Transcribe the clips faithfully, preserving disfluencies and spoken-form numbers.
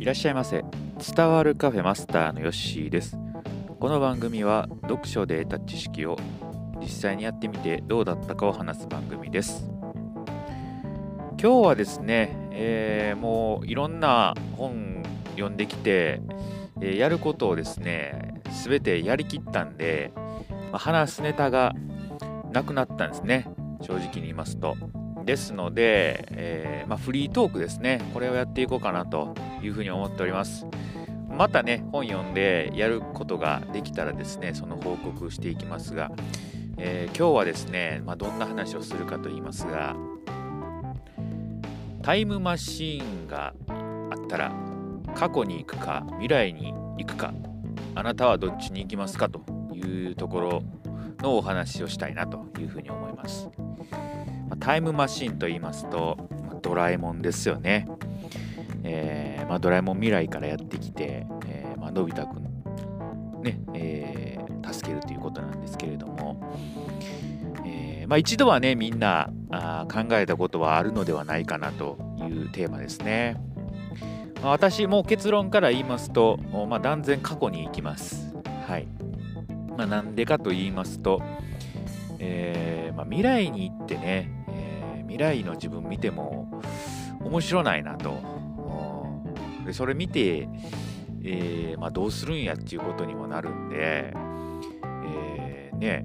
いらっしゃいませ。伝わるカフェマスターのヨッシーです。この番組は読書で得た知識を実際にやってみてどうだったかを話す番組です。今日はですね、えー、もういろんな本読んできて、えー、やることをですねすべてやりきったんで、まあ、話すネタがなくなったんですね、正直に言いますと。ですので、えーまあ、フリートークですね、これをやっていこうかなというふうに思っております。またね、本読んでやることができたらですねその報告していきますが、えー、今日はですね、まあ、どんな話をするかと言いますが、タイムマシーンがあったら過去に行くか未来に行くか、あなたはどっちに行きますかというところのお話をしたいなというふうに思います。タイムマシンと言いますとドラえもんですよね、えーまあ、ドラえもん未来からやってきて、えーまあのび太くん、ねえー、助けるということなんですけれども、えーまあ、一度はねみんなあ考えたことはあるのではないかなというテーマですね、まあ、私もう結論から言いますと、まあ、断然過去に行きます、はい。まあ、なんでかと言いますと、えーまあ、未来に行ってね未来の自分見ても面白ないなと、でそれ見て、えーまあ、どうするんやっていうことにもなるんで、えー、ね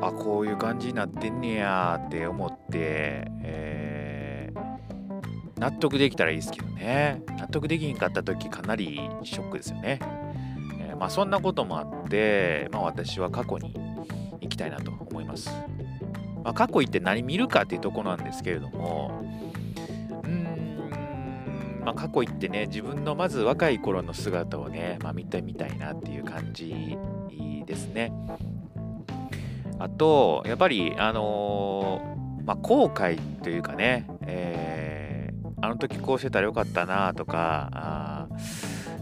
あこういう感じになってんねやって思って、えー、納得できたらいいですけどね、納得できんかった時かなりショックですよね、えーまあ、そんなこともあって、まあ、私は過去に行きたいなと思います。まあ、過去行って何見るかっていうところなんですけれども、うーん、まあ、過去行ってね自分のまず若い頃の姿をね、まあ、見てみたいなっていう感じですね。あとやっぱりあのーまあ、後悔というかね、えー、あの時こうしてたらよかったなとか、あ、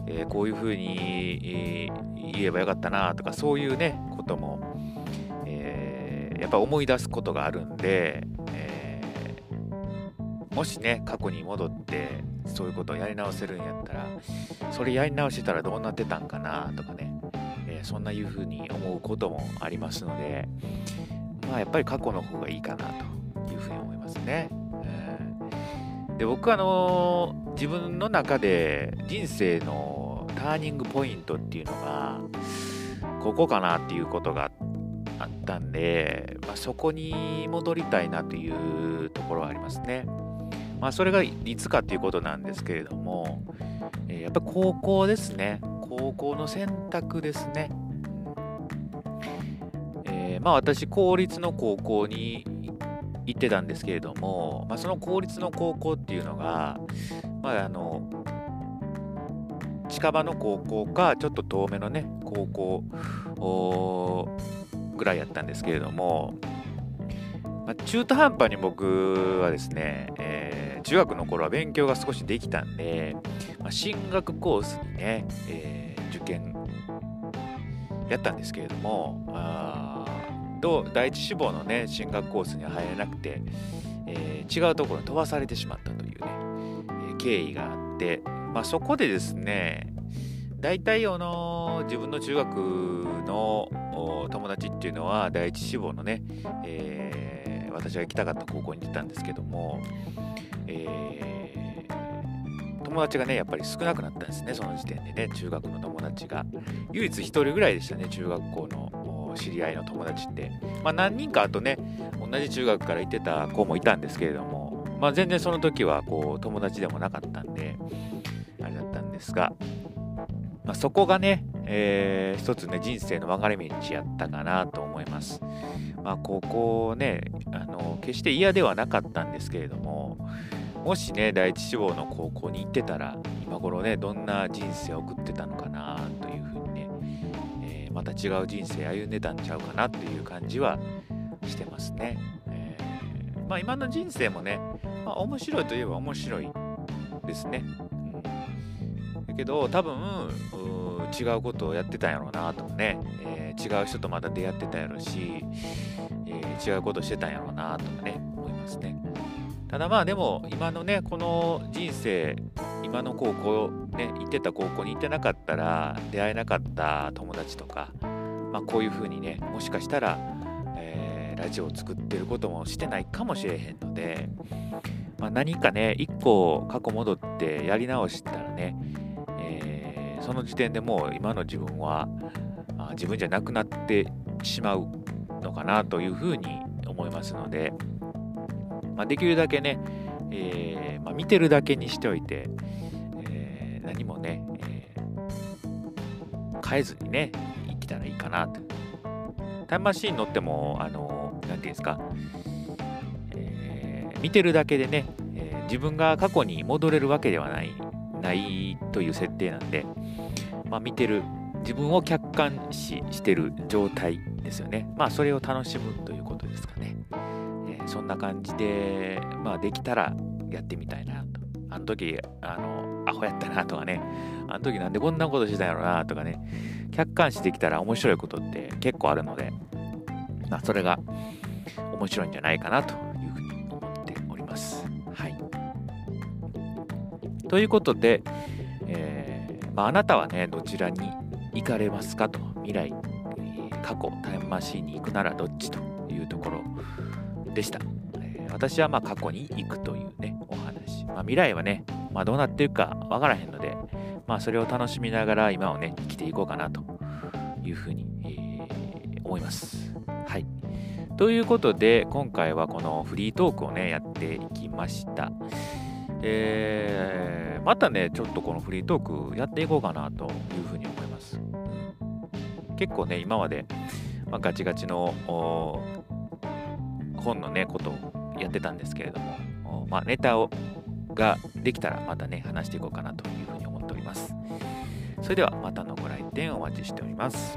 えー、こういうふうに、えー、言えばよかったなとか、そういうねこともやっぱ思い出すことがあるんで、えー、もしね過去に戻ってそういうことをやり直せるんやったら、それやり直してたらどうなってたんかなとかね、えー、そんないうふうに思うこともありますので、まあやっぱり過去の方がいいかなというふうに思いますね。うん、で僕はあのー、自分の中で人生のターニングポイントっていうのがここかなっていうことがあってあったんで、まあ、そこに戻りたいなというところはありますね。まあ、それがいつかということなんですけれども、えー、やっぱり高校ですね。高校の選択ですね。えー、まあ私公立の高校に行ってたんですけれども、まあ、その公立の高校っていうのが、まあ、あの近場の高校かちょっと遠めのね高校ぐらいやったんですけれども、まあ、中途半端に僕はですね、えー、中学の頃は勉強が少しできたんで、まあ、進学コースにね、えー、受験やったんですけれども、あど第一志望のね進学コースには入れなくて、えー、違うところに飛ばされてしまったというね、えー、経緯があって、まあ、そこでですね大体あの自分の中学の友達っていうのは第一志望のね、えー、私が行きたかった高校に行ったんですけども、えー、友達がねやっぱり少なくなったんですね、その時点でね。中学の友達が唯一一人ぐらいでしたね、中学校の知り合いの友達って。まあ何人かあとね同じ中学から行ってた子もいたんですけれども、まあ全然その時はこう友達でもなかったんであれだったんですが、まあ、そこがね、えー、一つね人生の分かれ道やったかなと思います。まあ、ここねあの決して嫌ではなかったんですけれども、もしね第一志望の高校に行ってたら今頃ねどんな人生を送ってたのかなというふうにね、えー、また違う人生歩んでたんちゃうかなという感じはしてますね。えー、まあ今の人生もね、まあ、面白いといえば面白いですね。けど多分違うことをやってたんやろうなとかね、えー、違う人とまた出会ってたやろうし、えー、違うことしてたんやろうなとかね思いますね。ただまあでも今のねこの人生、今の高校ね行ってた高校に行ってなかったら出会えなかった友達とか、まあ、こういう風にねもしかしたら、えー、ラジオを作ってることもしてないかもしれへんので、まあ、何かね一個過去戻ってやり直したらね、えー、その時点でもう今の自分は自分じゃなくなってしまうのかなというふうに思いますので、まあ、できるだけね、えーまあ、見てるだけにしておいて、えー、何もね、えー、変えずにね生きたらいいかなと。タイムマシーン乗ってもあのなんていうんですか、えー、見てるだけでね、えー、自分が過去に戻れるわけではないないという設定なんで、まあ、見てる自分を客観視してる状態ですよね。まあそれを楽しむということですかね。えー、そんな感じで、まあできたらやってみたいなと。あの時、あの、アホやったなとかね。あの時なんでこんなことしてたんやろなとかね。客観視できたら面白いことって結構あるので、まあそれが面白いんじゃないかなというふうに思っております。はい。ということで、えー、まああなたはね、どちらに行かれますかと。未来、過去、タイムマシーンに行くならどっちというところでした。えー、私はまあ過去に行くというねお話、まあ、未来はね、まあ、どうなっていくかわからへんので、まあ、それを楽しみながら今をね生きていこうかなというふうに、えー、思います。はい。ということで今回はこのフリートークをねやっていきました。えー、またねちょっとこのフリートークやっていこうかなというふうに思います。結構ね今まで、まあ、ガチガチの本のねことをやってたんですけれども、まあ、ネタをができたらまたね話していこうかなというふうに思っております。それではまたのご来店お待ちしております。